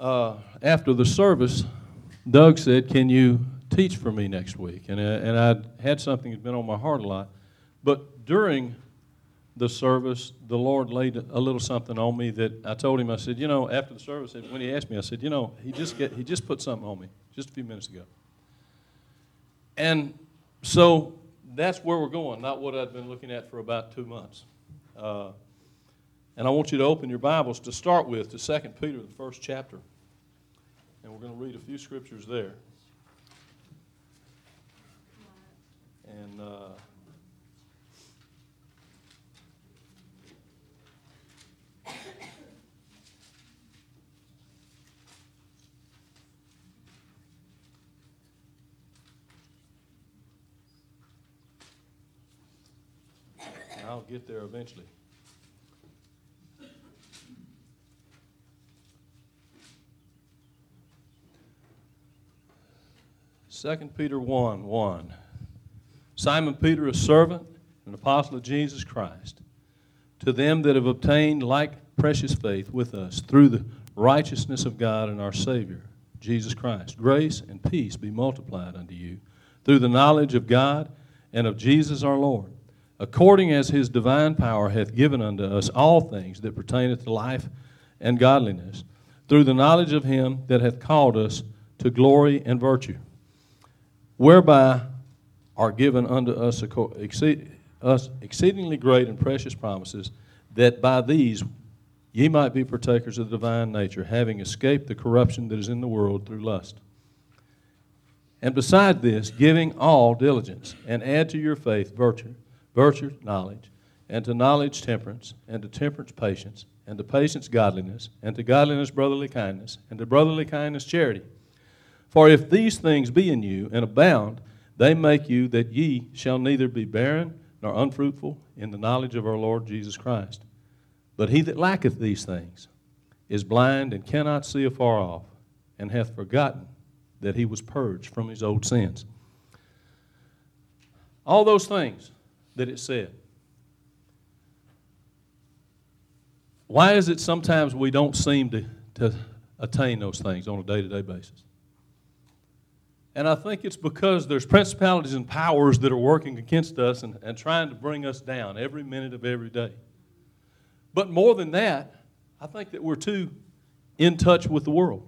after the service, Doug said, "Can you teach for me next week?" And I had something that's been on my heart a lot. But during the service, the Lord laid a little something on me that I told him. I said, you know, after the service, when he asked me, I said, you know, he just put something on me just a few minutes ago. And so that's where we're going, not what I've been looking at for about 2 months. And I want you to open your Bibles to start with to 2 Peter, the first chapter. And we're going to read a few scriptures there. And I'll get there eventually. Second Peter 1:1. Simon Peter, a servant and apostle of Jesus Christ, to them that have obtained like precious faith with us through the righteousness of God and our Savior, Jesus Christ, grace and peace be multiplied unto you through the knowledge of God and of Jesus our Lord, according as his divine power hath given unto us all things that pertaineth to life and godliness, through the knowledge of him that hath called us to glory and virtue, whereby are given unto us exceedingly great and precious promises, that by these ye might be partakers of the divine nature, having escaped the corruption that is in the world through lust. And beside this, giving all diligence, and add to your faith virtue, virtue knowledge, and to knowledge temperance, and to temperance patience, and to patience godliness, and to godliness brotherly kindness, and to brotherly kindness charity. For if these things be in you and abound, they make you that ye shall neither be barren nor unfruitful in the knowledge of our Lord Jesus Christ. But he that lacketh these things is blind and cannot see afar off, and hath forgotten that he was purged from his old sins. All those things that it said. Why is it sometimes we don't seem to attain those things on a day-to-day basis? And I think it's because there's principalities and powers that are working against us and trying to bring us down every minute of every day. But more than that, I think that we're too in touch with the world.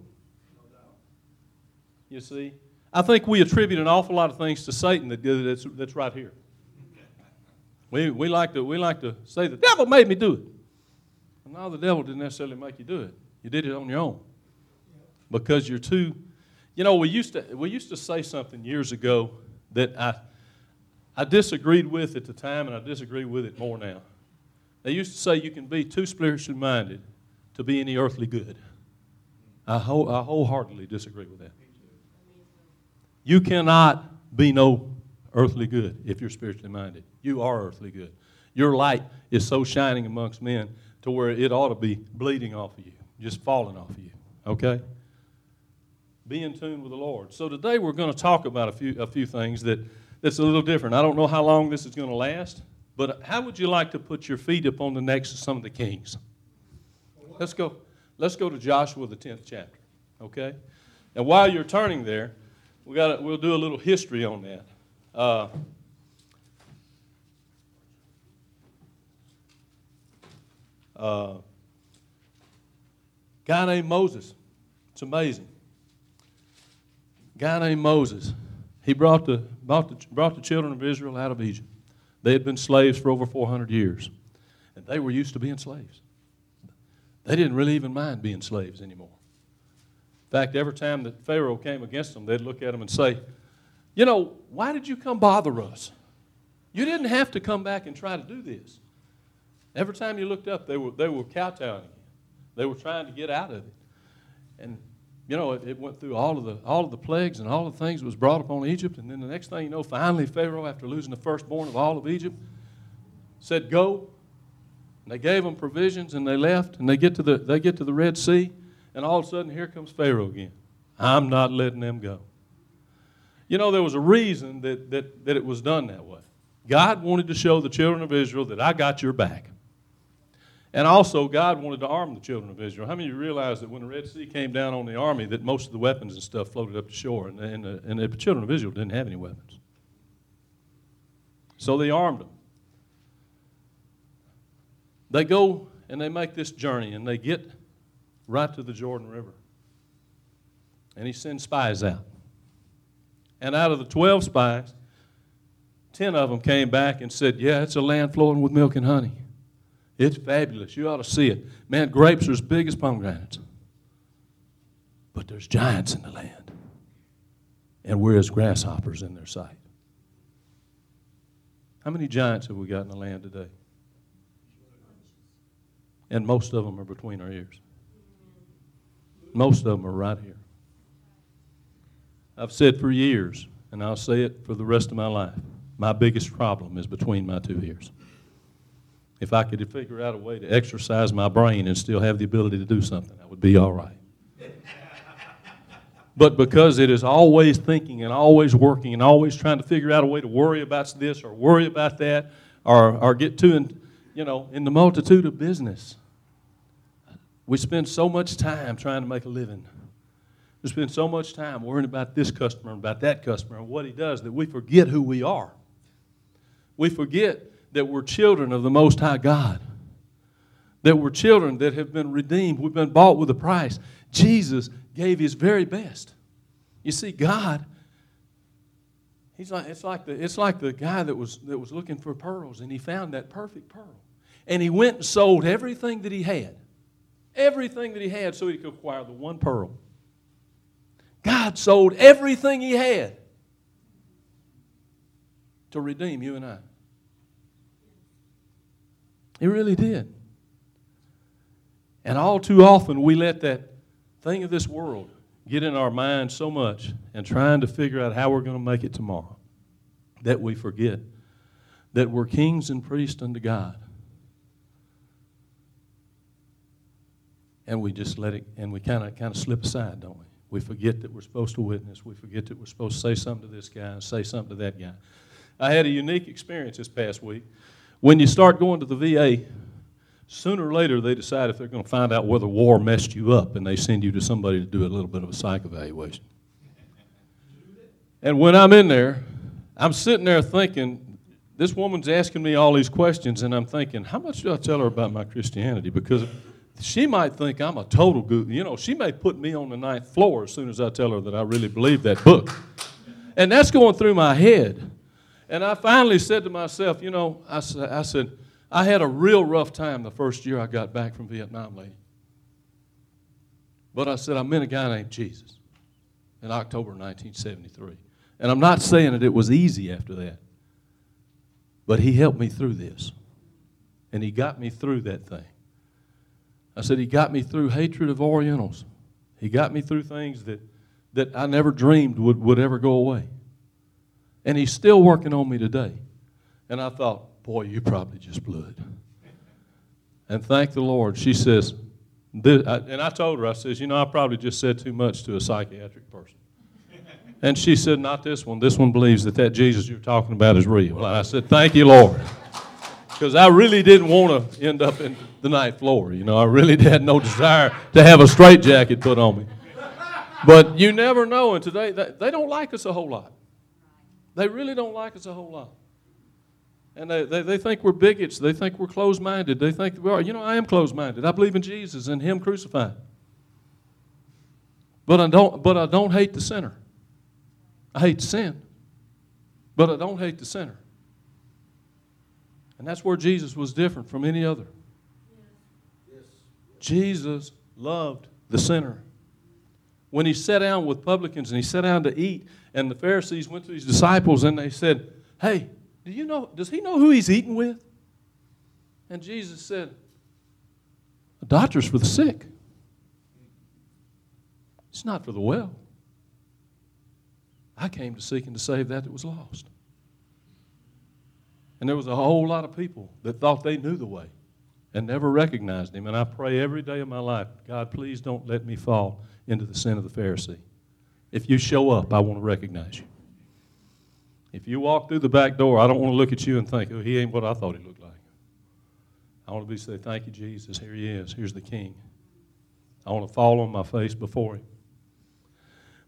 You see? I think we attribute an awful lot of things to Satan that's right here. We like to say, the devil made me do it. Well, no, the devil didn't necessarily make you do it. You did it on your own. Because you're too... You know, we used to say something years ago that I disagreed with at the time, and I disagree with it more now. They used to say you can be too spiritually minded to be any earthly good. I wholeheartedly disagree with that. You cannot be no earthly good if you're spiritually minded. You are earthly good. Your light is so shining amongst men to where it ought to be bleeding off of you, just falling off of you, okay? Be in tune with the Lord. So today we're going to talk about a few things that's a little different. I don't know how long this is going to last, but how would you like to put your feet upon the necks of some of the kings? Let's go to Joshua, the 10th chapter, okay? And while you're turning there, we'll do a little history on that. Guy named Moses. It's amazing. Guy named Moses, he brought the children of Israel out of Egypt. They had been slaves for over 400 years, and they were used to being slaves. They didn't really even mind being slaves anymore. In fact, every time that Pharaoh came against them, they'd look at him and say, you know, why did you come bother us? You didn't have to come back and try to do this. Every time you looked up, they were kowtowing you. They were trying to get out of it. And you know, it went through all of the plagues and all the things that was brought upon Egypt. And then the next thing you know, finally Pharaoh, after losing the firstborn of all of Egypt, said, go. And they gave them provisions, and they left, and they get to the Red Sea. And all of a sudden, here comes Pharaoh again. I'm not letting them go. You know, there was a reason that it was done that way. God wanted to show the children of Israel that I got your back. And also, God wanted to arm the children of Israel. How many of you realize that when the Red Sea came down on the army, that most of the weapons and stuff floated up to shore, and the children of Israel didn't have any weapons? So they armed them. They go and they make this journey, and they get right to the Jordan River. And he sends spies out. And out of the 12 spies, 10 of them came back and said, yeah, it's a land flowing with milk and honey. It's fabulous. You ought to see it. Man, grapes are as big as pomegranates. But there's giants in the land. And we're as grasshoppers in their sight. How many giants have we got in the land today? And most of them are between our ears. Most of them are right here. I've said for years, and I'll say it for the rest of my life, my biggest problem is between my two ears. If I could figure out a way to exercise my brain and still have the ability to do something, I would be all right. But because it is always thinking and always working and always trying to figure out a way to worry about this or worry about that or get to, in the multitude of business, we spend so much time trying to make a living. We spend so much time worrying about this customer and about that customer and what he does that we forget who we are. We forget that we're children of the Most High God, that we're children that have been redeemed. We've been bought with a price. Jesus gave his very best. You see, God, it's like the guy that was looking for pearls, and he found that perfect pearl. And he went and sold everything that he had so he could acquire the one pearl. God sold everything he had to redeem you and I. He really did. And all too often we let that thing of this world get in our mind so much and trying to figure out how we're going to make it tomorrow that we forget that we're kings and priests unto God. And we just let it, and we kind of slip aside, don't we? We forget that we're supposed to witness. We forget that we're supposed to say something to this guy and say something to that guy. I had a unique experience this past week. When you start going to the VA, sooner or later they decide if they're going to find out whether war messed you up, and they send you to somebody to do a little bit of a psych evaluation. And when I'm in there, I'm sitting there thinking, this woman's asking me all these questions, and I'm thinking, how much do I tell her about my Christianity? Because she might think I'm a total goose. She may put me on the ninth floor as soon as I tell her that I really believe that book. And that's going through my head. And I finally said to myself, I said, I had a real rough time the first year I got back from Vietnam, lady. But I said, I met a guy named Jesus in October 1973. And I'm not saying that it was easy after that. But he helped me through this. And he got me through that thing. I said, he got me through hatred of Orientals. He got me through things that I never dreamed would ever go away. And he's still working on me today. And I thought, boy, you probably just blew it. And thank the Lord. She says, and I told her, I says, I probably just said too much to a psychiatric person. And she said, not this one. This one believes that Jesus you're talking about is real. And I said, thank you, Lord. Because I really didn't want to end up in the ninth floor. I really had no desire to have a straitjacket put on me. But you never know. And today, they don't like us a whole lot. They really don't like us a whole lot. And they think we're bigots. They think we're closed-minded. They think we are. I am closed-minded. I believe in Jesus and him crucified. But I don't hate the sinner. I hate sin. But I don't hate the sinner. And that's where Jesus was different from any other. Yes. Jesus loved the sinner. When he sat down with publicans and he sat down to eat, and the Pharisees went to his disciples and they said, hey, does he know who he's eating with? And Jesus said, a doctor's for the sick. It's not for the well. I came to seek and to save that was lost. And there was a whole lot of people that thought they knew the way and never recognized him. And I pray every day of my life, God, please don't let me fall into the sin of the Pharisee. If you show up, I want to recognize you. If you walk through the back door, I don't want to look at you and think, oh, he ain't what I thought he looked like. I I want to say, thank you, Jesus. Here he is. Here's the King. I want to fall on my face before him.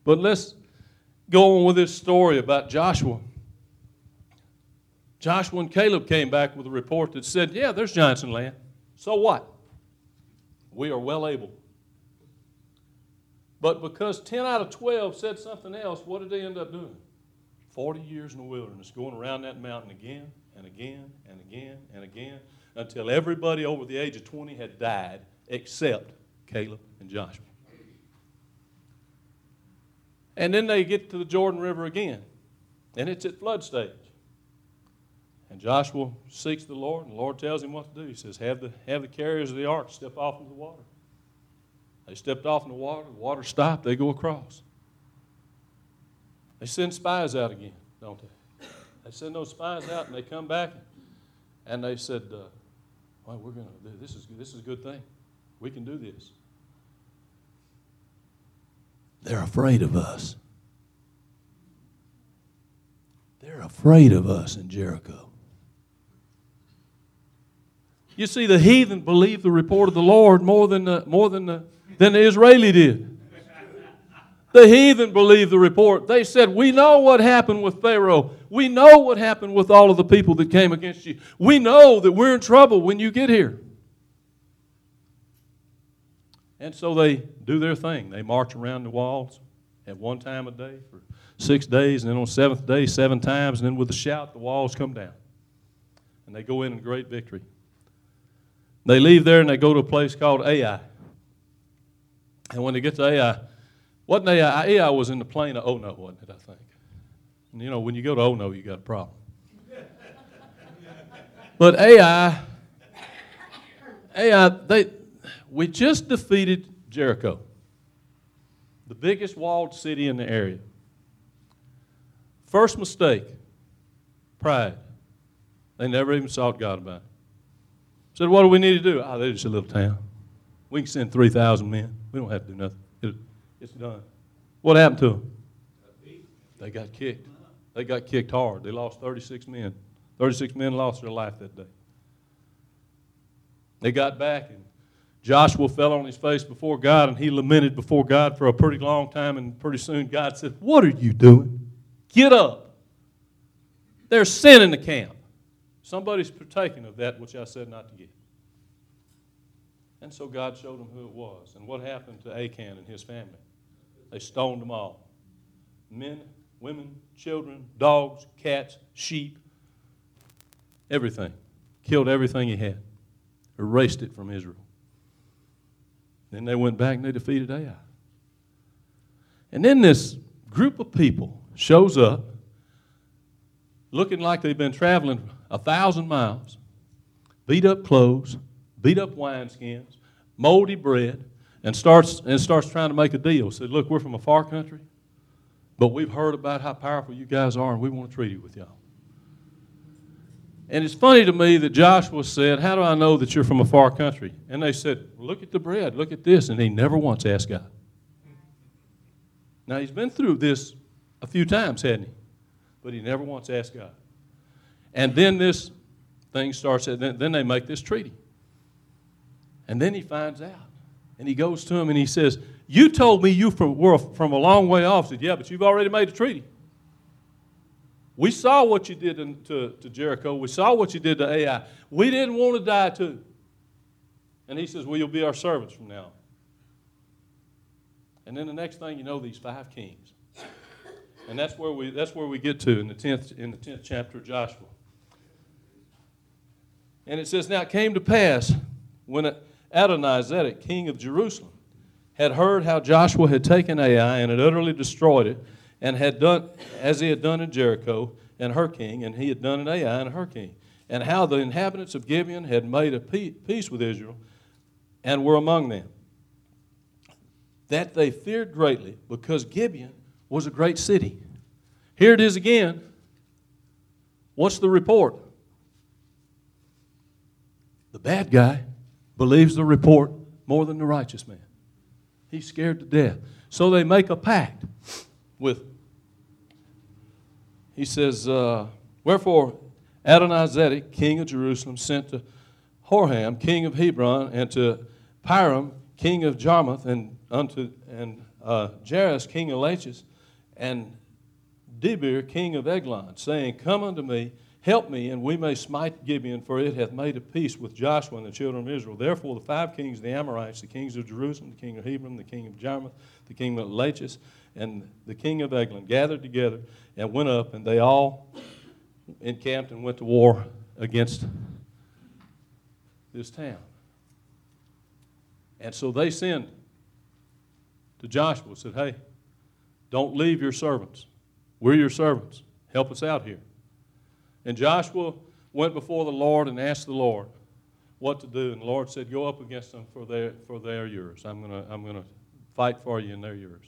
But let's go on with this story about Joshua. Joshua and Caleb came back with a report that said, yeah, there's giants in land. So what? We are well able. But because 10 out of 12 said something else, what did they end up doing? 40 years in the wilderness, going around that mountain again and again and again and again until everybody over the age of 20 had died except Caleb and Joshua. And then they get to the Jordan River again, and it's at flood stage. And Joshua seeks the Lord, and the Lord tells him what to do. He says, have the carriers of the ark step off into the water. They stepped off in the water stopped, they go across. They send spies out again, don't they? They send those spies out, and they come back, and they said, well, we're going to do this is a good thing. We can do this. They're afraid of us. They're afraid of us in Jericho. You see, the heathen believed the report of the Lord more than the Israeli did. The heathen believed the report. They said, we know what happened with Pharaoh. We know what happened with all of the people that came against you. We know that we're in trouble when you get here. And so they do their thing. They march around the walls at one time a day for 6 days, and then on the seventh day, 7 times, and then with a shout, the walls come down. And they go in great victory. They leave there and they go to a place called Ai. And when they get to Ai, Ai was in the plain of Ono, wasn't it, I think? And you know, when you go to Ono, you got a problem. But Ai, we just defeated Jericho, the biggest walled city in the area. First mistake, pride. They never even sought God about it. Said, what do we need to do? Oh, they're just a little town. We can send 3,000 men. We don't have to do nothing. It's done. What happened to them? They got kicked. They got kicked hard. They lost 36 men. 36 men lost their life that day. They got back, and Joshua fell on his face before God, and he lamented before God for a pretty long time, and pretty soon God said, what are you doing? Get up. There's sin in the camp. Somebody's partaking of that which I said not to give. And so God showed them who it was. And what happened to Achan and his family? They stoned them all. Men, women, children, dogs, cats, sheep, everything. Killed everything he had. Erased it from Israel. Then they went back and they defeated Ai. And then this group of people shows up looking like they've been traveling 1,000 miles, beat up clothes, beat up wineskins, moldy bread, and starts trying to make a deal. Said, look, we're from a far country, but we've heard about how powerful you guys are, and we want to treaty with y'all. And it's funny to me that Joshua said, how do I know that you're from a far country? And they said, look at the bread, look at this, and he never once asked God. Now, he's been through this a few times, hadn't he? But he never once asked God. And then this thing starts, then they make this treaty. And then he finds out. And he goes to him and he says, you told me you were from a long way off. I said, yeah, but you've already made a treaty. We saw what you did to Jericho. We saw what you did to Ai. We didn't want to die too. And he says, well, you'll be our servants from now on. And then the next thing you know, these 5 kings. And that's where we get to in the 10th chapter of Joshua. And it says, now it came to pass when Adoni-zedek, king of Jerusalem, had heard how Joshua had taken Ai and had utterly destroyed it, and had done as he had done in Jericho and her king, and he had done in Ai and her king, and how the inhabitants of Gibeon had made a peace with Israel and were among them, that they feared greatly, because Gibeon was a great city. Here it is again. What's the report? The bad guy believes the report more than the righteous man. He's scared to death. So they make a pact with. He says, wherefore Adoni-zedek, king of Jerusalem, sent to Horam, king of Hebron, and to Piram, king of Jarmuth, and unto Jairus, king of Lachish, and Dibir, king of Eglon, saying, Come unto me, help me, and we may smite Gibeon, for it hath made a peace with Joshua and the children of Israel. Therefore the five kings of the Amorites, the kings of Jerusalem, the king of Hebron, the king of Jarmuth, the king of Lachish, and the king of Eglon, gathered together and went up, and they all encamped and went to war against this town. And so they sent to Joshua and said, Hey, don't leave your servants. We're your servants. Help us out here. And Joshua went before the Lord and asked the Lord what to do. And the Lord said, Go up against them, for they are yours. I'm gonna fight for you, and they're yours.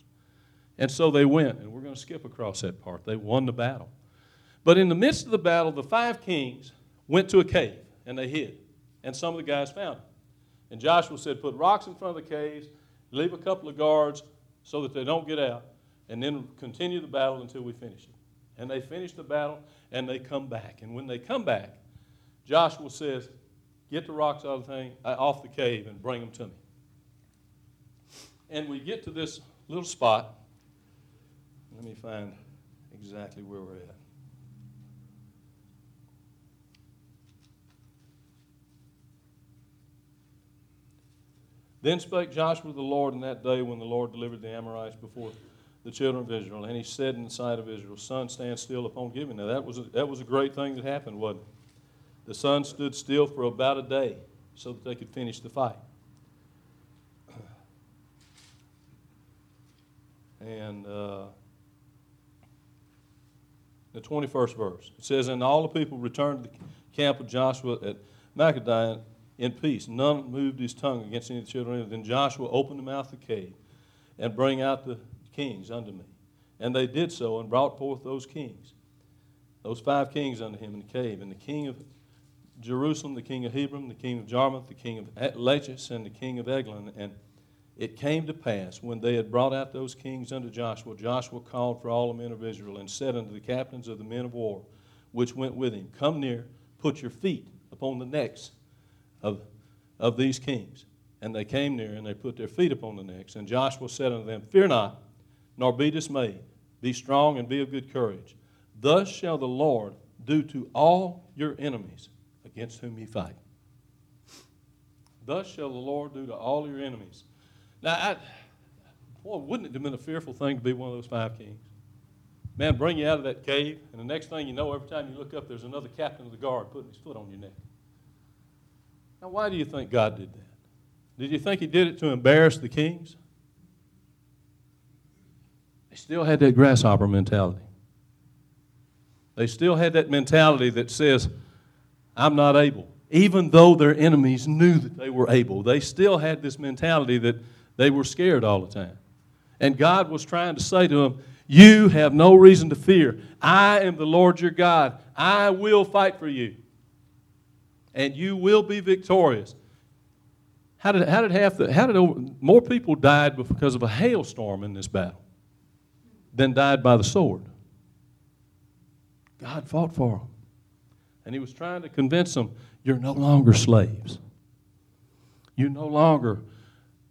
And so they went, and we're going to skip across that part. They won the battle. But in the midst of the battle, the five kings went to a cave, and they hid. And some of the guys found them. And Joshua said, Put rocks in front of the caves, leave a couple of guards so that they don't get out, and then continue the battle until we finish it. And they finished the battle, and they come back. And when they come back, Joshua says, Get the rocks off the cave and bring them to me. And we get to this little spot. Let me find exactly where we're at. Then spake Joshua the Lord in that day when the Lord delivered the Amorites before the children of Israel. And he said in the sight of Israel, Sun, stand still upon Gibeon. Now that was a great thing that happened, wasn't it? The sun stood still for about a day so that they could finish the fight. And the 21st verse. It says, And all the people returned to the camp of Joshua at Makkedah in peace. None moved his tongue against any of the children of Israel. Then Joshua opened the mouth of the cave and bring out the kings unto me. And they did so and brought forth those kings, those five kings unto him in the cave. And the king of Jerusalem, the king of Hebron, the king of Jarmuth, the king of Lachish, and the king of Eglon. And it came to pass, when they had brought out those kings unto Joshua, Joshua called for all the men of Israel, and said unto the captains of the men of war, which went with him, Come near, put your feet upon the necks of these kings. And they came near, and they put their feet upon the necks. And Joshua said unto them, Fear not, nor be dismayed. Be strong and be of good courage. Thus shall the Lord do to all your enemies against whom ye fight. Thus shall the Lord do to all your enemies. Now, wouldn't it have been a fearful thing to be one of those five kings? Man, bring you out of that cave, and the next thing you know, every time you look up, there's another captain of the guard putting his foot on your neck. Now, why do you think God did that? Did you think he did it to embarrass the kings? They still had that grasshopper mentality. They still had that mentality that says, I'm not able. Even though their enemies knew that they were able, they still had this mentality that they were scared all the time. And God was trying to say to them, You have no reason to fear. I am the Lord your God. I will fight for you. And you will be victorious. More people died because of a hailstorm in this battle than died by the sword? God fought for them. And he was trying to convince them, You're no longer slaves. You're no longer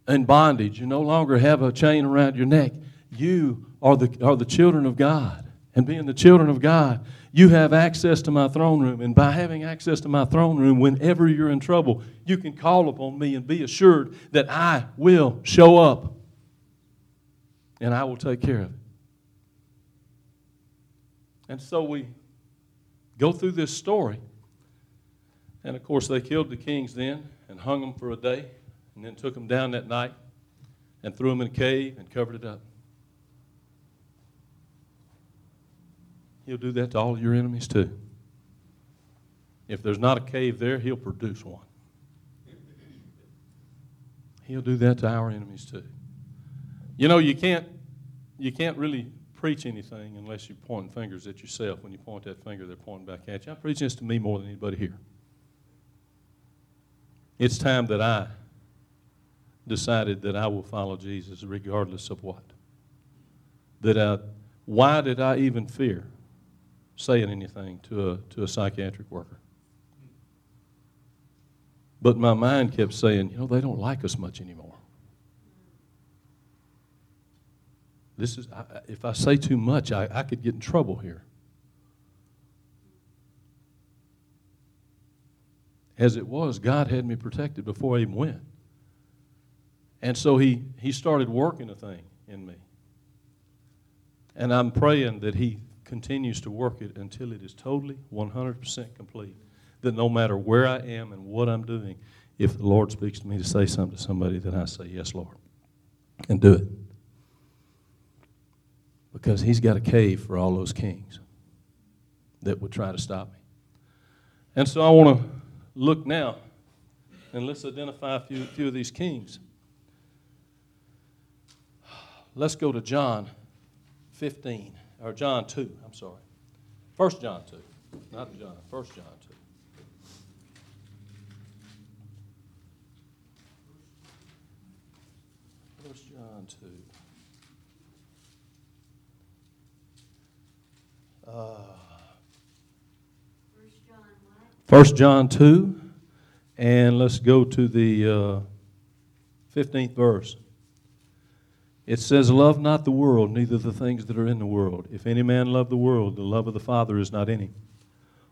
in bondage. You no longer have a chain around your neck. You are the children of God. And being the children of God, you have access to my throne room. And by having access to my throne room, whenever you're in trouble, you can call upon me and be assured that I will show up. And I will take care of it. And so we go through this story. And, of course, they killed the kings then and hung them for a day and then took them down that night and threw them in a cave and covered it up. He'll do that to all your enemies too. If there's not a cave there, he'll produce one. He'll do that to our enemies too. You know, you can't really preach anything unless you point fingers at yourself. When you point that finger, they're pointing back at you. I preach this to me more than anybody here. It's time that I decided that I will follow Jesus regardless of what. Why did I even fear saying anything to a psychiatric worker? But my mind kept saying, you know, they don't like us much anymore. This is, if I say too much, I could get in trouble here. As it was, God had me protected before I even went. And so he started working a thing in me. And I'm praying that he continues to work it until it is totally 100% complete. That no matter where I am and what I'm doing, if the Lord speaks to me to say something to somebody, then I say, yes, Lord, and do it. Because he's got a cave for all those kings that would try to stop me. And so I want to look now, and let's identify a few of these kings. Let's go to John 15, or John 2, I'm sorry. First John 2, not John, First John 2. First John 2. First John 2, and let's go to the 15th verse. It says, love not the world, neither the things that are in the world. If any man love the world, the love of the Father is not in him.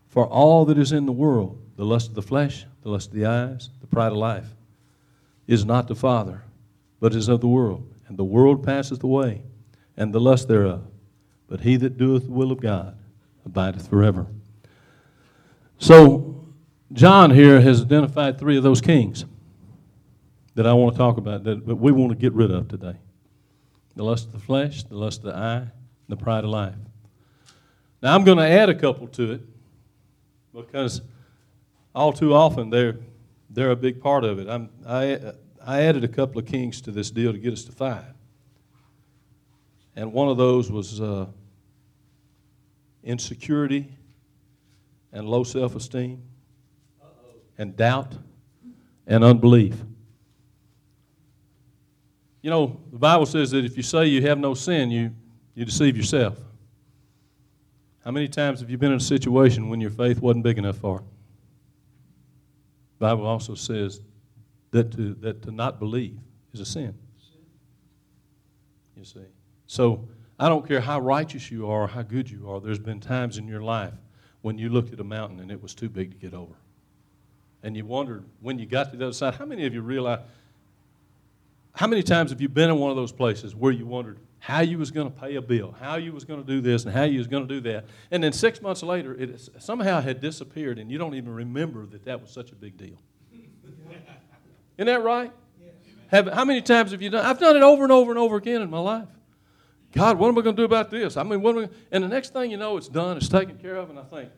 For all that is in the world, the lust of the flesh, the lust of the eyes, the pride of life, is not the Father, but is of the world. And the world passeth away, and the lust thereof. But he that doeth the will of God abideth forever. So, John here has identified three of those kings that I want to talk about, that we want to get rid of today. The lust of the flesh, the lust of the eye, and the pride of life. Now, I'm going to add a couple to it because all too often they're a big part of it. I added a couple of kings to this deal to get us to five. And one of those was insecurity and low self-esteem and doubt and unbelief. You know, the Bible says that if you say you have no sin, you deceive yourself. How many times have you been in a situation when your faith wasn't big enough for it? The Bible also says that to not believe is a sin. You see. So I don't care how righteous you are or how good you are, there's been times in your life when you looked at a mountain and it was too big to get over. And you wondered when you got to the other side, how many of you realize, how many times have you been in one of those places where you wondered how you was going to pay a bill, how you was going to do this and how you was going to do that. And then 6 months later, it somehow had disappeared and you don't even remember that was such a big deal. Isn't that right? Yeah. How many times have you done? I've done it over and over and over again in my life. God, what am I going to do about this? I mean, and the next thing you know, it's done, it's taken care of, and I think,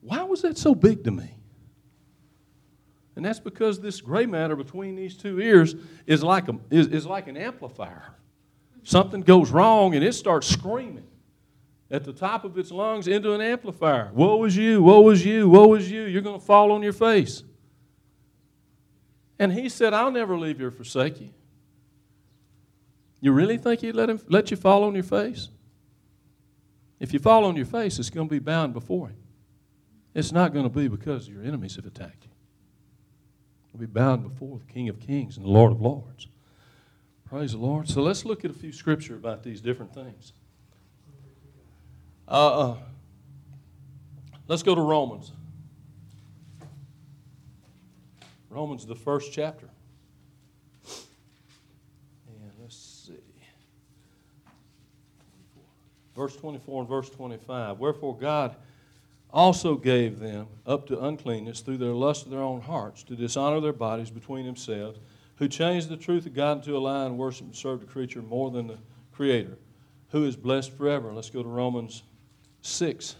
why was that so big to me? And that's because this gray matter between these two ears is like an amplifier. Something goes wrong, and it starts screaming at the top of its lungs into an amplifier. Woe is you, woe is you, woe is you. You're going to fall on your face. And he said, I'll never leave you or forsake you. You really think he'd let you fall on your face? If you fall on your face, it's going to be bound before him. It's not going to be because your enemies have attacked you. It'll be bound before the King of Kings and the Lord of Lords. Praise the Lord. So let's look at a few scripture about these different things. Let's go to Romans. Romans, the first chapter. Verse 24 and verse 25, wherefore God also gave them up to uncleanness through their lust of their own hearts to dishonor their bodies between themselves, who changed the truth of God into a lie and worshiped and served the creature more than the Creator, who is blessed forever. Let's go to Romans 6.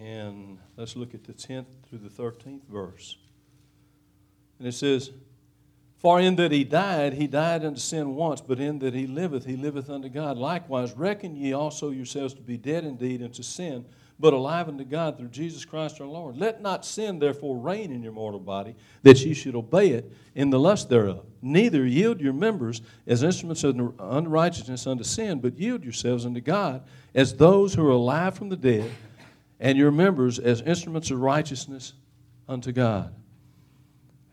And let's look at the 10th through the 13th verse. And it says, for in that he died unto sin once, but in that he liveth unto God. Likewise, reckon ye also yourselves to be dead indeed unto sin, but alive unto God through Jesus Christ our Lord. Let not sin therefore reign in your mortal body, that ye should obey it in the lust thereof. Neither yield your members as instruments of unrighteousness unto sin, but yield yourselves unto God as those who are alive from the dead, and your members as instruments of righteousness unto God.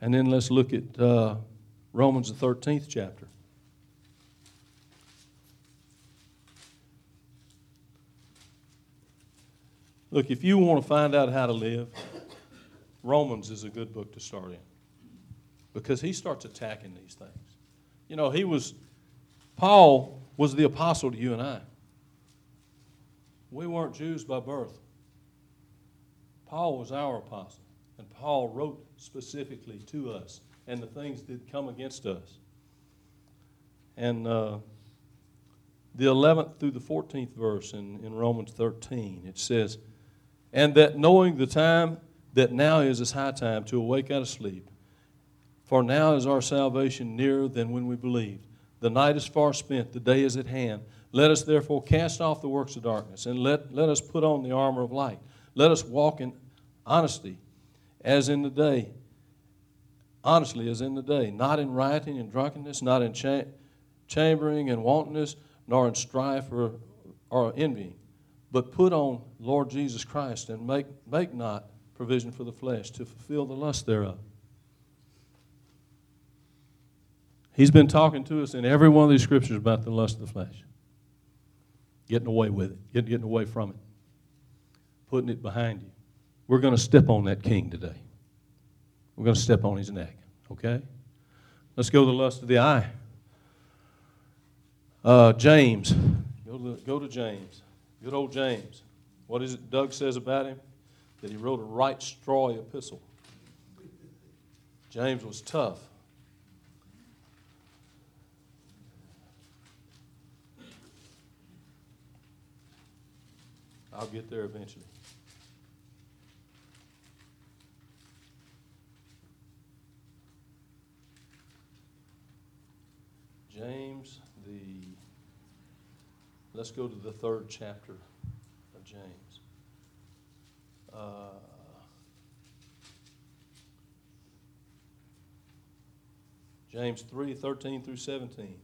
And then let's look at Romans the 13th chapter. Look, if you want to find out how to live, Romans is a good book to start in, because he starts attacking these things. You know, Paul was the apostle to you and I. We weren't Jews by birth. Paul was our apostle, and Paul wrote specifically to us and the things that come against us. And the 11th through the 14th verse in Romans 13, it says, "And that knowing the time that now is high time to awake out of sleep, for now is our salvation nearer than when we believed. The night is far spent, the day is at hand. Let us therefore cast off the works of darkness, and let us put on the armor of light. Let us walk in honesty as in the day, not in rioting and drunkenness, not in chambering and wantonness, nor in strife or envying, but put on Lord Jesus Christ, and make not provision for the flesh to fulfill the lust thereof." He's been talking to us in every one of these scriptures about the lust of the flesh. Getting away with it. Getting away from it. Putting it behind you. We're going to step on that king today. We're going to step on his neck. Okay? Let's go to the lust of the eye. James. Go to James. Good old James. What is it Doug says about him? That he wrote a right strawy epistle. James was tough. I'll get there eventually. James, let's go to the 3rd chapter of James. James 3:13 through 17.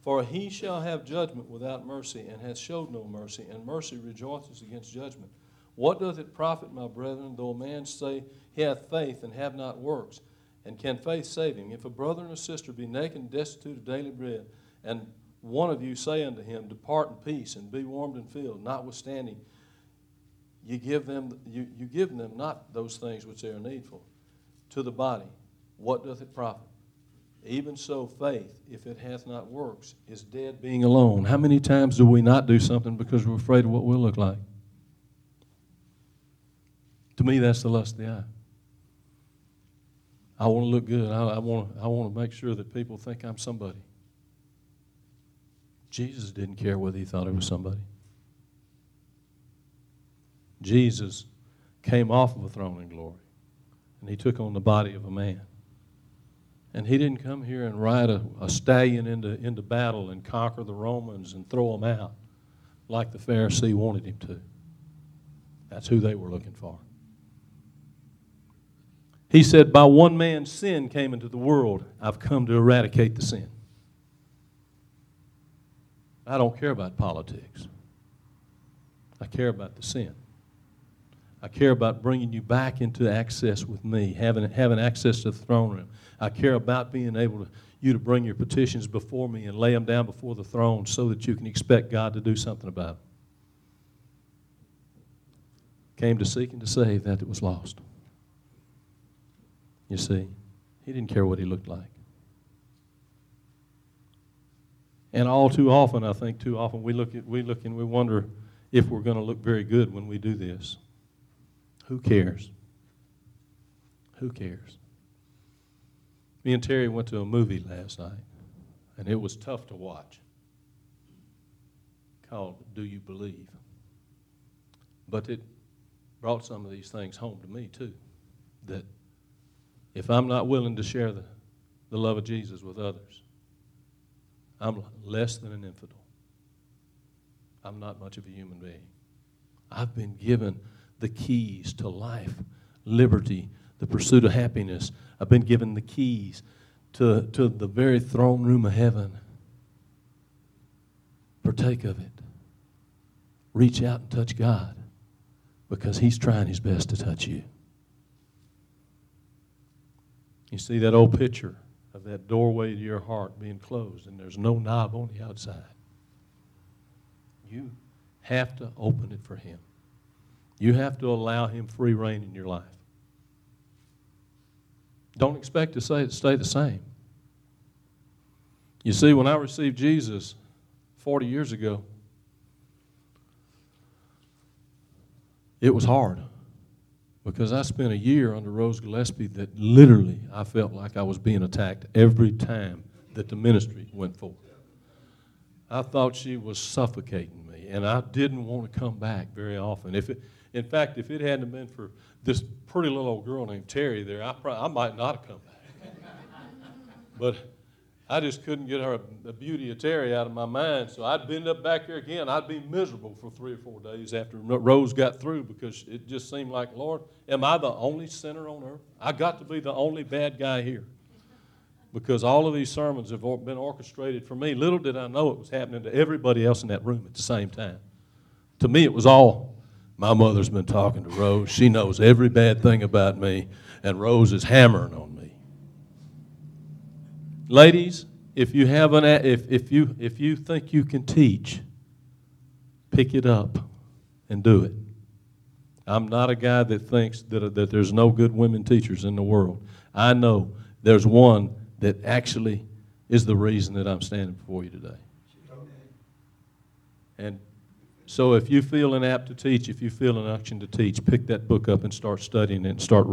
"For he shall have judgment without mercy, and hath showed no mercy, and mercy rejoices against judgment. What doth it profit, my brethren, though a man say he hath faith and have not works? And can faith save him? If a brother and a sister be naked and destitute of daily bread, and one of you say unto him, Depart in peace, and be warmed and filled, notwithstanding you give them not those things which they are needful to the body, what doth it profit? Even so, faith, if it hath not works, is dead being alone." How many times do we not do something because we're afraid of what we'll look like? To me, that's the lust of the eye. I want to look good. I want to make sure that people think I'm somebody. Jesus didn't care whether he thought he was somebody. Jesus came off of a throne in glory, and he took on the body of a man. And he didn't come here and ride a stallion into battle and conquer the Romans and throw them out like the Pharisee wanted him to. That's who they were looking for. He said, "By one man sin came into the world. I've come to eradicate the sin." I don't care about politics. I care about the sin. I care about bringing you back into access with me, having access to the throne room. I care about being able to you to bring your petitions before me and lay them down before the throne so that you can expect God to do something about them. Came to seek and to save that was lost. You see, he didn't care what he looked like. And too often we look and we wonder if we're going to look very good when we do this. Who cares? Who cares? Me and Terry went to a movie last night, and it was tough to watch, called Do You Believe? But it brought some of these things home to me, too, that if I'm not willing to share the love of Jesus with others, I'm less than an infidel. I'm not much of a human being. I've been given the keys to life, liberty, the pursuit of happiness. I've been given the keys to the very throne room of heaven. Partake of it. Reach out and touch God, because He's trying His best to touch you. You see that old picture of that doorway to your heart being closed and there's no knob on the outside. You have to open it for Him. You have to allow Him free reign in your life. Don't expect to stay the same. You see, when I received Jesus 40 years ago, it was hard because I spent a year under Rose Gillespie that literally I felt like I was being attacked every time that the ministry went forth. I thought she was suffocating me, and I didn't want to come back very often. In fact, if it hadn't been for this pretty little old girl named Terry there, I might not have come back. But I just couldn't get the beauty of Terry out of my mind, so I'd end up back here again. I'd be miserable for 3 or 4 days after Rose got through, because it just seemed like, Lord, am I the only sinner on earth? I got to be the only bad guy here, because all of these sermons have been orchestrated for me. Little did I know it was happening to everybody else in that room at the same time. To me, it was all, my mother's been talking to Rose. She knows every bad thing about me, and Rose is hammering on me. Ladies, if you think you can teach, pick it up and do it. I'm not a guy that thinks that there's no good women teachers in the world. I know there's one that actually is the reason that I'm standing before you today. And so if you feel an apt to teach, if you feel an unction to teach, pick that book up and start studying it and start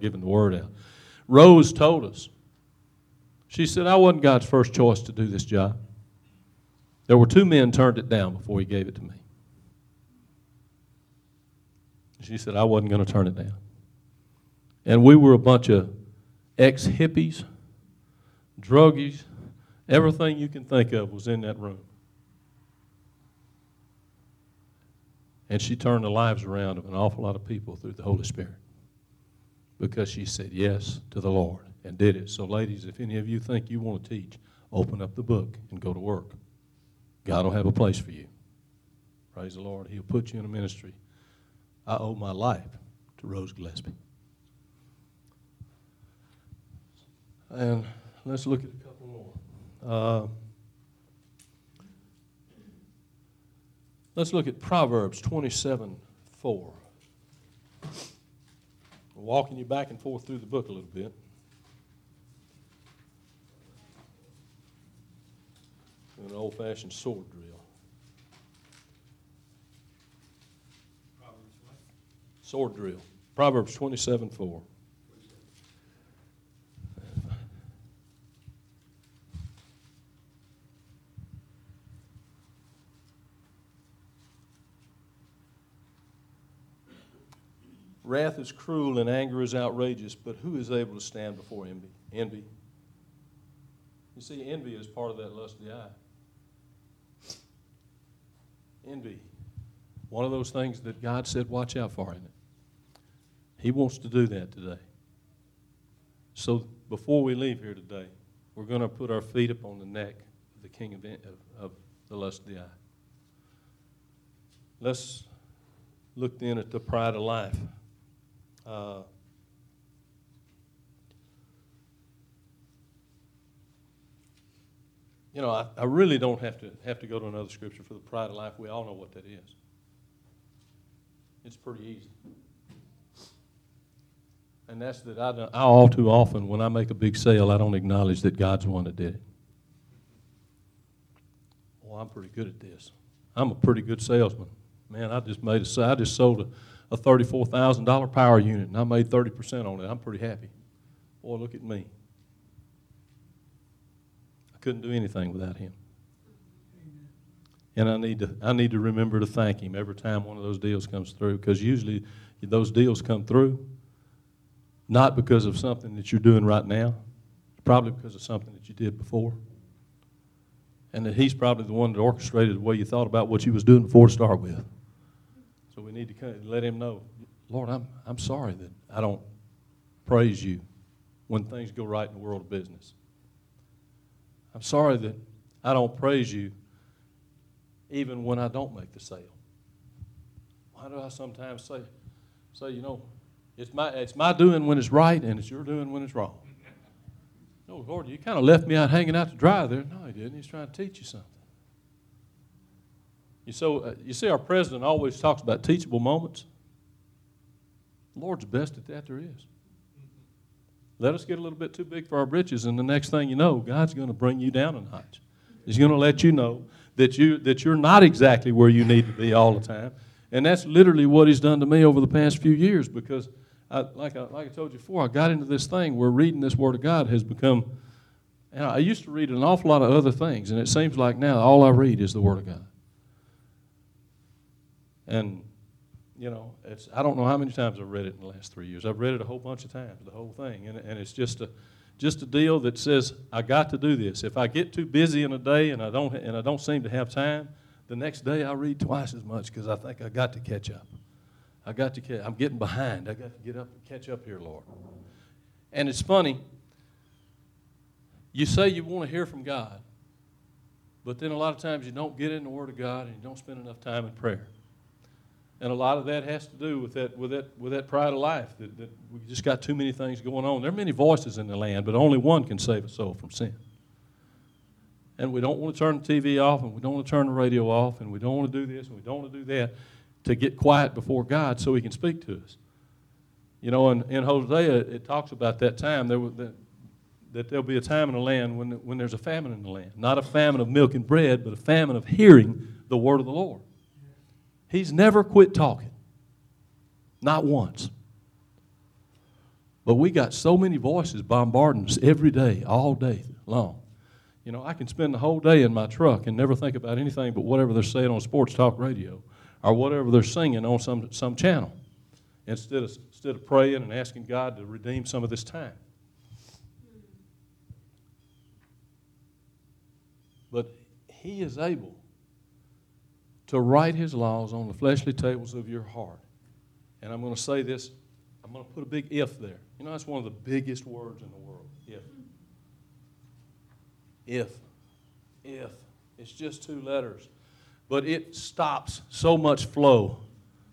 giving the word out. Rose told us. She said, I wasn't God's first choice to do this job. There were 2 men turned it down before He gave it to me. She said, I wasn't going to turn it down. And we were a bunch of ex-hippies, druggies, everything you can think of was in that room. And she turned the lives around of an awful lot of people through the Holy Spirit, because she said yes to the Lord and did it. So ladies, if any of you think you want to teach, open up the book and go to work. God will have a place for you. Praise the Lord. He'll put you in a ministry. I owe my life to Rose Gillespie. And let's look at a couple more. Let's look at Proverbs 27:4. I'm walking you back and forth through the book a little bit. An old-fashioned sword drill. Proverbs what? Sword drill. Proverbs 27:4. Wrath is cruel and anger is outrageous, but who is able to stand before envy? You see, envy is part of that lust of the eye. Envy, one of those things that God said, watch out for, isn't it? He wants to do that today. So before we leave here today, we're going to put our feet upon the neck of the king of the lust of the eye. Let's look then at the pride of life. I really don't have to go to another scripture for the pride of life. We all know what that is. It's pretty easy. And that's that I all too often, when I make a big sale, I don't acknowledge that God's the one that did it. Well, I'm pretty good at this. I'm a pretty good salesman. Man, I just sold a $34,000 power unit, and I made 30% on it. I'm pretty happy. Boy, look at me. Couldn't do anything without Him. Amen. And I need to remember to thank Him every time one of those deals comes through, because usually those deals come through not because of something that you're doing right now, probably because of something that you did before, and that He's probably the one that orchestrated the way you thought about what you was doing before to start with. So we need to let him know, Lord, I'm sorry that I don't praise you when things go right in the world of business. I'm sorry that I don't praise you even when I don't make the sale. Why do I sometimes say, you know, it's my doing when it's right and it's your doing when it's wrong? No, Lord, you kind of left me out hanging out to dry there. No, he didn't. He's trying to teach you something. You see, our president always talks about teachable moments. The Lord's best at that there is. Let us get a little bit too big for our britches, and the next thing you know, God's going to bring you down a notch. He's going to let you know that you're not exactly where you need to be all the time. And that's literally what he's done to me over the past few years, because I told you before, I got into this thing where reading this Word of God has become, and I used to read an awful lot of other things, and it seems like now all I read is the Word of God. And, you know, I don't know how many times I've read it in the last 3 years. I've read it a whole bunch of times, the whole thing. And it's just a deal that says, I got to do this. If I get too busy in a day and I don't seem to have time, the next day I read twice as much because I think I got to catch up. I'm getting behind. I got to get up and catch up here, Lord. And it's funny. You say you want to hear from God, but then a lot of times you don't get in the Word of God and you don't spend enough time in prayer. And a lot of that has to do with that pride of life, that we just got too many things going on. There are many voices in the land, but only one can save a soul from sin. And we don't want to turn the TV off, and we don't want to turn the radio off, and we don't want to do this, and we don't want to do that, to get quiet before God so he can speak to us. You know, in Hosea, it talks about that time, that there'll be a time in the land when there's a famine in the land. Not a famine of milk and bread, but a famine of hearing the word of the Lord. He's never quit talking, not once. But we got so many voices bombarding us every day, all day long. You know, I can spend the whole day in my truck and never think about anything but whatever they're saying on sports talk radio or whatever they're singing on some channel instead of praying and asking God to redeem some of this time. But he is able to write his laws on the fleshly tables of your heart. And I'm going to say this. I'm going to put a big if there. You know, that's one of the biggest words in the world, if. If. It's just two letters. But it stops so much flow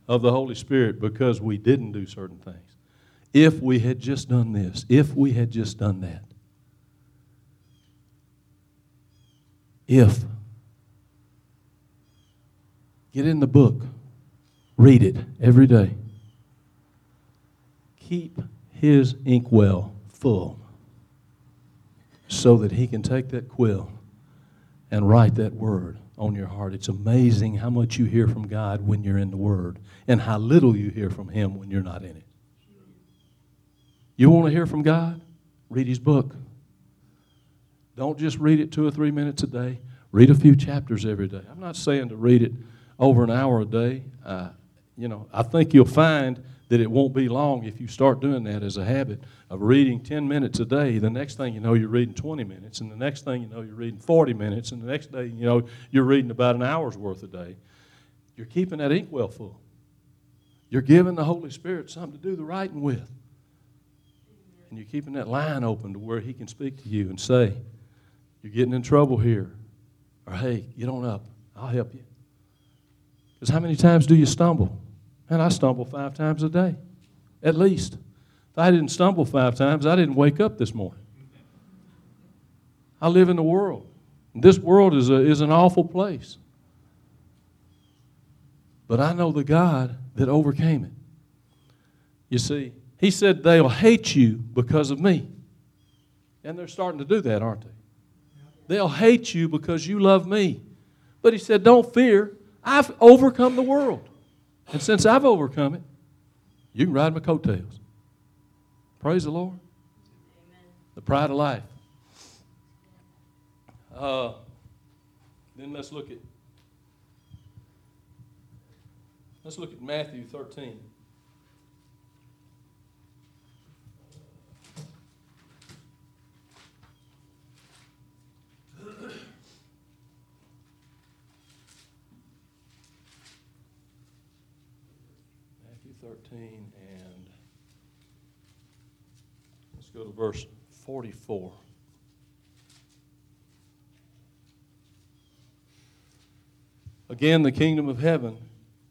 of the Holy Spirit because we didn't do certain things. If we had just done this. If we had just done that. If. Get in the book. Read it every day. Keep his inkwell full so that he can take that quill and write that word on your heart. It's amazing how much you hear from God when you're in the Word and how little you hear from him when you're not in it. You want to hear from God? Read his book. Don't just read it 2 or 3 minutes a day. Read a few chapters every day. I'm not saying to read it over an hour a day. You know, I think you'll find that it won't be long if you start doing that as a habit of reading 10 minutes a day. The next thing you know, you're reading 20 minutes, and the next thing you know, you're reading 40 minutes, and the next day, you know, you're reading about an hour's worth a day. You're keeping that inkwell full. You're giving the Holy Spirit something to do the writing with. And you're keeping that line open to where he can speak to you and say, you're getting in trouble here, or, hey, get on up, I'll help you. Because how many times do you stumble? Man, I stumble 5 times a day, at least. If I didn't stumble 5 times, I didn't wake up this morning. I live in the world. This world is an awful place. But I know the God that overcame it. You see, he said they'll hate you because of me. And they're starting to do that, aren't they? They'll hate you because you love me. But he said, don't fear. I've overcome the world. And since I've overcome it, you can ride my coattails. Praise the Lord. Amen. The pride of life. Then let's look at Matthew 13. 13 and let's go to verse 44. Again, the kingdom of heaven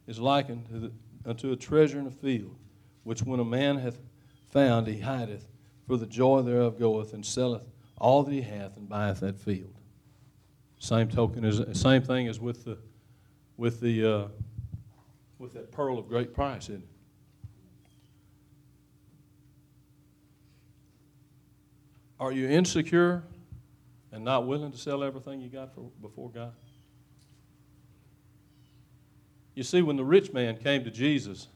is likened to unto a treasure in a field, which when a man hath found, he hideth, for the joy thereof goeth and selleth all that he hath and buyeth that field. Same thing as with that pearl of great price, isn't it? Are you insecure and not willing to sell everything you got before God? You see, when the rich man came to Jesus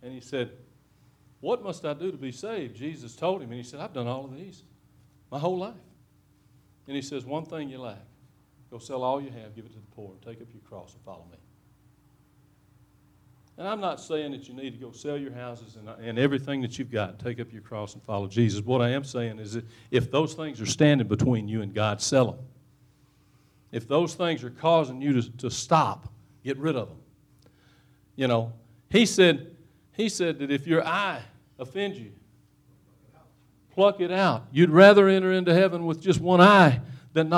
and he said, "What must I do to be saved?" Jesus told him, and he said, "I've done all of these my whole life." And he says, "One thing you lack. Go sell all you have, give it to the poor, and take up your cross and follow me." And I'm not saying that you need to go sell your houses and everything that you've got, take up your cross and follow Jesus. What I am saying is that if those things are standing between you and God, sell them. If those things are causing you to stop, get rid of them. You know, he said that if your eye offends you, pluck it out. You'd rather enter into heaven with just one eye than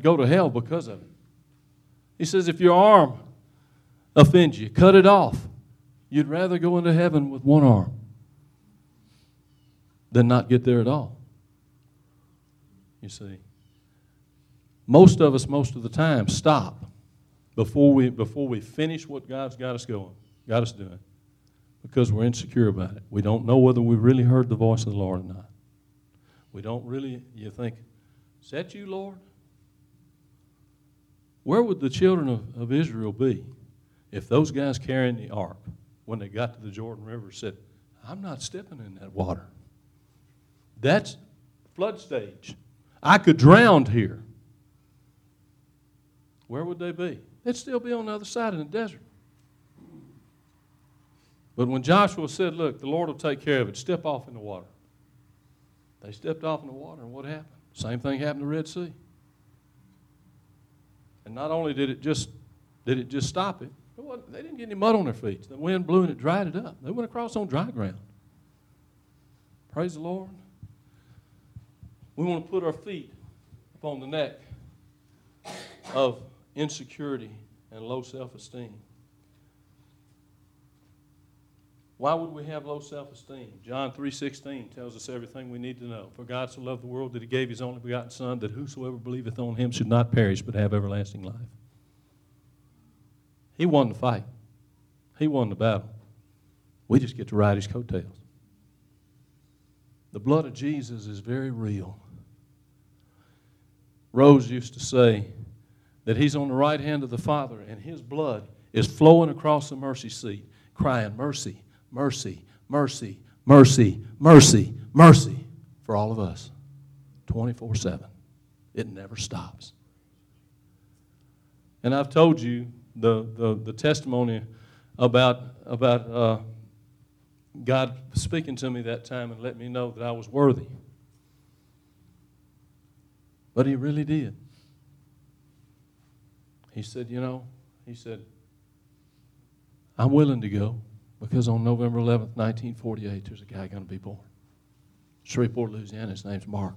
go to hell because of it. He says, if your arm offends you, cut it off. You'd rather go into heaven with one arm than not get there at all. You see, most of us, most of the time, stop before we finish what God's got us doing, because we're insecure about it. We don't know whether we really heard the voice of the Lord or not. We don't really. You think, "Is that you, Lord?" Where would the children of Israel be if those guys carrying the ark, when they got to the Jordan River, said, "I'm not stepping in that water. That's flood stage. I could drown here." Where would they be? They'd still be on the other side in the desert. But when Joshua said, "Look, the Lord will take care of it. Step off in the water." They stepped off in the water, and what happened? Same thing happened to the Red Sea. And not only did it just stop it, they didn't get any mud on their feet. The wind blew and it dried it up. They went across on dry ground. Praise the Lord. We want to put our feet upon the neck of insecurity and low self-esteem. Why would we have low self-esteem? John 3:16 tells us everything we need to know. For God so loved the world that he gave his only begotten Son, that whosoever believeth on him should not perish but have everlasting life. He won the fight. He won the battle. We just get to ride his coattails. The blood of Jesus is very real. Rose used to say that he's on the right hand of the Father, and his blood is flowing across the mercy seat, crying, "Mercy, mercy, mercy, mercy, mercy, mercy," for all of us, 24/7. It never stops. And I've told you the testimony about God speaking to me that time and letting me know that I was worthy. But he really did. He said, "I'm willing to go, because on November 11th, 1948, there's a guy going to be born. Shreveport, Louisiana, his name's Mark,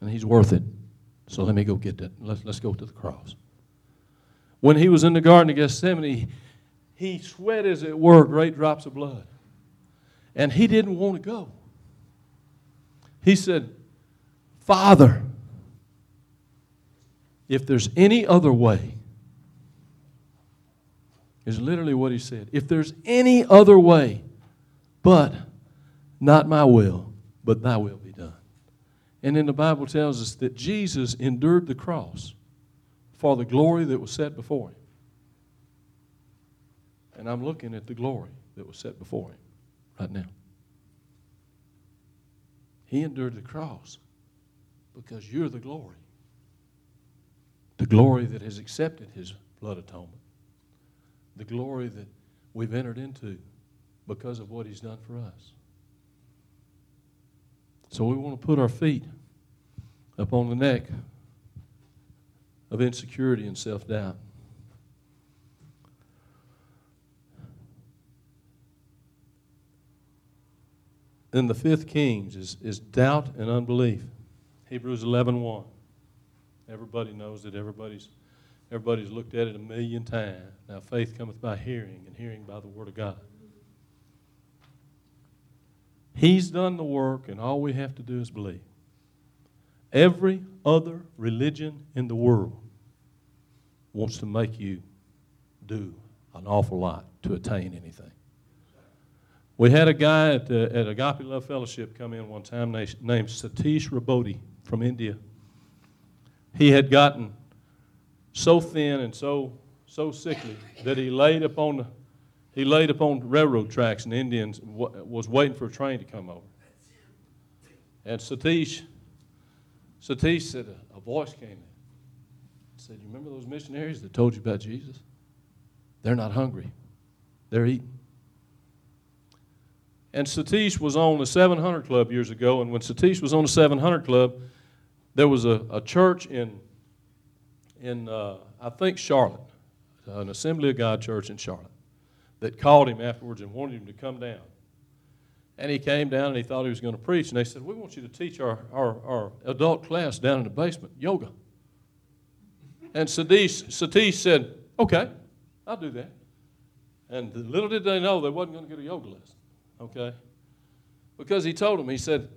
and he's worth it. So let me go get that. Let's go to the cross." When he was in the Garden of Gethsemane, he sweat, as it were, great drops of blood. And he didn't want to go. He said, "Father, if there's any other way," is literally what he said. "If there's any other way, but not my will, but thy will be done." And then the Bible tells us that Jesus endured the cross for the glory that was set before him. And I'm looking at the glory that was set before him right now. He endured the cross because you're the glory. The glory that has accepted his blood atonement. The glory that we've entered into because of what he's done for us. So we want to put our feet upon the neck of insecurity and self-doubt. in the fifth Kings is doubt and unbelief. Hebrews 11:1. Everybody knows that everybody's looked at it a million times. Now faith cometh by hearing, and hearing by the word of God. He's done the work, and all we have to do is believe. Every other religion in the world wants to make you do an awful lot to attain anything. We had a guy at Agape Love Fellowship come in one time named Satish Rabodi from India. He had gotten so thin and so sickly that he laid upon railroad tracks, and Indians was waiting for a train to come over. And Satish said, a voice came in. He said, you remember those missionaries that told you about Jesus? They're not hungry. They're eating. And Satish was on the 700 Club years ago, and when Satish was on the 700 Club, there was a church in I think Charlotte, an Assembly of God church in Charlotte, that called him afterwards and wanted him to come down. And he came down, and he thought he was going to preach, and they said, we want you to teach our adult class down in the basement, yoga. And Satish said, okay, I'll do that. And little did they know they wasn't going to get a yoga lesson. Okay, because he told him, he said,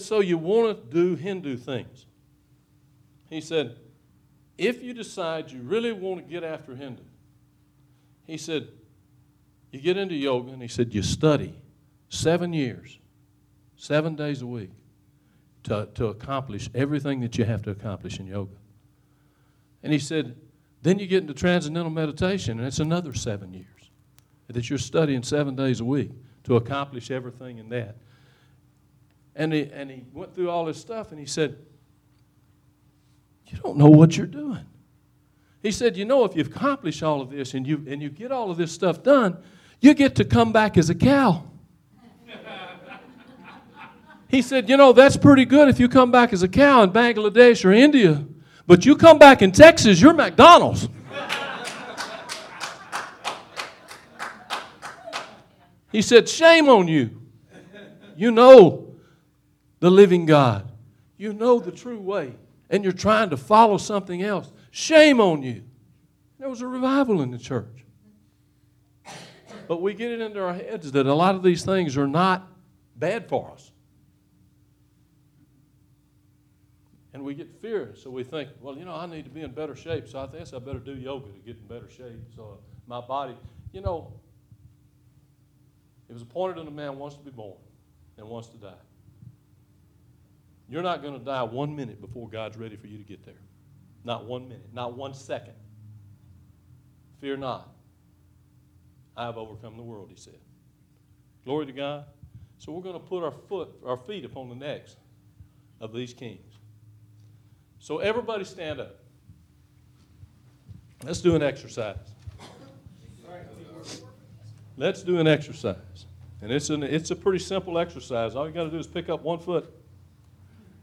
so you want to do Hindu things. He said, if you decide you really want to get after Hindu, he said, you get into yoga, and he said, you study 7 years, 7 days a week to accomplish everything that you have to accomplish in yoga. And he said, then you get into transcendental meditation, and it's another 7 years that you're studying 7 days a week to accomplish everything in that. And he went through all this stuff, and he said, you don't know what you're doing. He said, you know, if you accomplish all of this and you get all of this stuff done, you get to come back as a cow. He said, you know, that's pretty good if you come back as a cow in Bangladesh or India, but you come back in Texas, you're McDonald's. He said, shame on you. You know the living God. You know the true way, and you're trying to follow something else. Shame on you. There was a revival in the church. But we get it into our heads that a lot of these things are not bad for us. And we get fear, so we think, well, you know, I need to be in better shape, so I guess I better do yoga to get in better shape. So my body, you know, it was appointed unto man once to be born and once to die. You're not going to die 1 minute before God's ready for you to get there. Not 1 minute, not 1 second. Fear not. I have overcome the world, he said. Glory to God. So we're going to put our feet upon the necks of these kings. So everybody stand up. Let's do an exercise. Let's do an exercise. And it's a pretty simple exercise. All you got to do is pick up 1 foot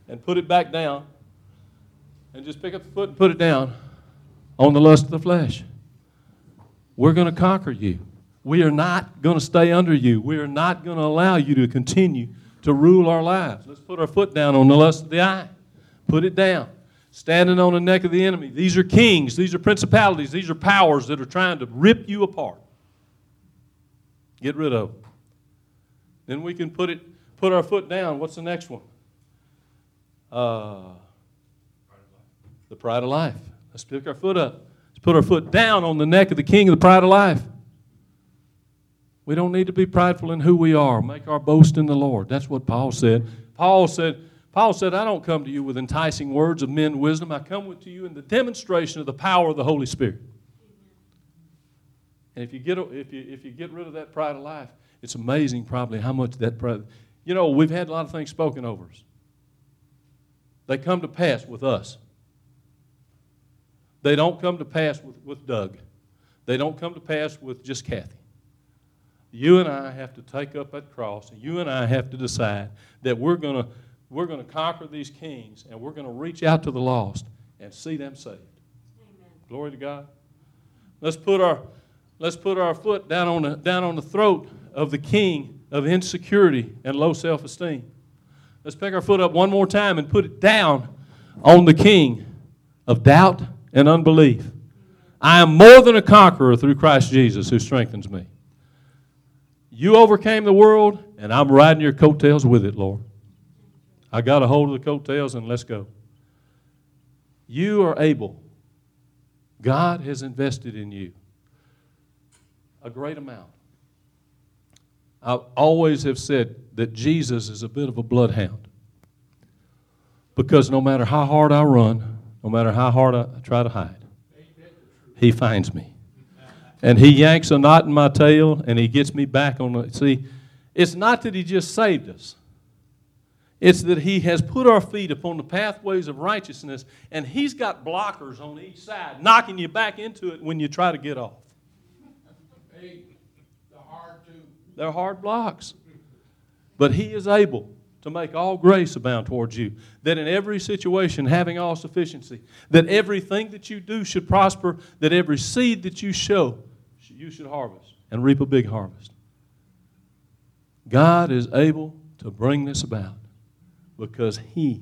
and put it back down. And just pick up the foot and put it down on the lust of the flesh. We're going to conquer you. We are not going to stay under you. We are not going to allow you to continue to rule our lives. Let's put our foot down on the lust of the eye. Put it down. Standing on the neck of the enemy. These are kings. These are principalities. These are powers that are trying to rip you apart. Get rid of them. Then we can put our foot down. What's the next one? The pride of life. Let's pick our foot up. Let's put our foot down on the neck of the king of the pride of life. We don't need to be prideful in who we are. Make our boast in the Lord. That's what Paul said. Paul said, I don't come to you with enticing words of men's wisdom. I come to you in the demonstration of the power of the Holy Spirit. And if you get rid of that pride of life, it's amazing probably how much that pride. You know, we've had a lot of things spoken over us. They come to pass with us. They don't come to pass with Doug. They don't come to pass with just Kathy. You and I have to take up that cross, and you and I have to decide that we're going to conquer these kings, and we're going to reach out to the lost and see them saved. Amen. Glory to God. Let's put our foot down on the throat of the king of insecurity and low self-esteem. Let's pick our foot up one more time and put it down on the King of doubt and unbelief. I am more than a conqueror through Christ Jesus who strengthens me. You overcame the world, and I'm riding your coattails with it, Lord. I got a hold of the coattails, and let's go. You are able. God has invested in you a great amount. I always have said that Jesus is a bit of a bloodhound, because no matter how hard I run, no matter how hard I try to hide, he finds me. And he yanks a knot in my tail, and he gets me back on the... See, it's not that he just saved us. It's that he has put our feet upon the pathways of righteousness, and he's got blockers on each side, knocking you back into it when you try to get off. They're hard blocks. But he is able to make all grace abound towards you, that in every situation having all sufficiency, that everything that you do should prosper, that every seed that you sow, you should harvest and reap a big harvest. God is able to bring this about because he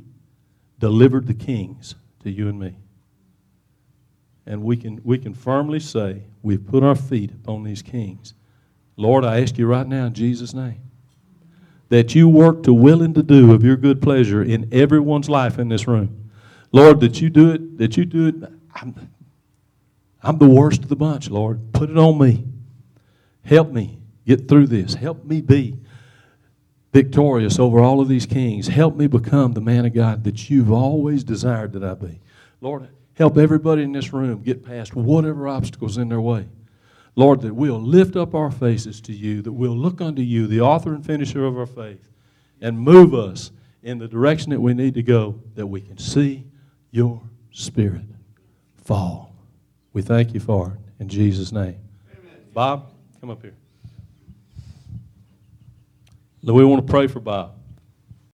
delivered the kings to you and me. And we can firmly say we've put our feet upon these kings. Lord, I ask you right now in Jesus' name that you work to will and to do of your good pleasure in everyone's life in this room. Lord, that you do it. I'm the worst of the bunch, Lord. Put it on me. Help me get through this. Help me be victorious over all of these kings. Help me become the man of God that you've always desired that I be. Lord, help everybody in this room get past whatever obstacles in their way. Lord, that we'll lift up our faces to you, that we'll look unto you, the author and finisher of our faith, and move us in the direction that we need to go, that we can see your Spirit fall. We thank you for it in Jesus' name. Amen. Bob, come up here. We want to pray for Bob.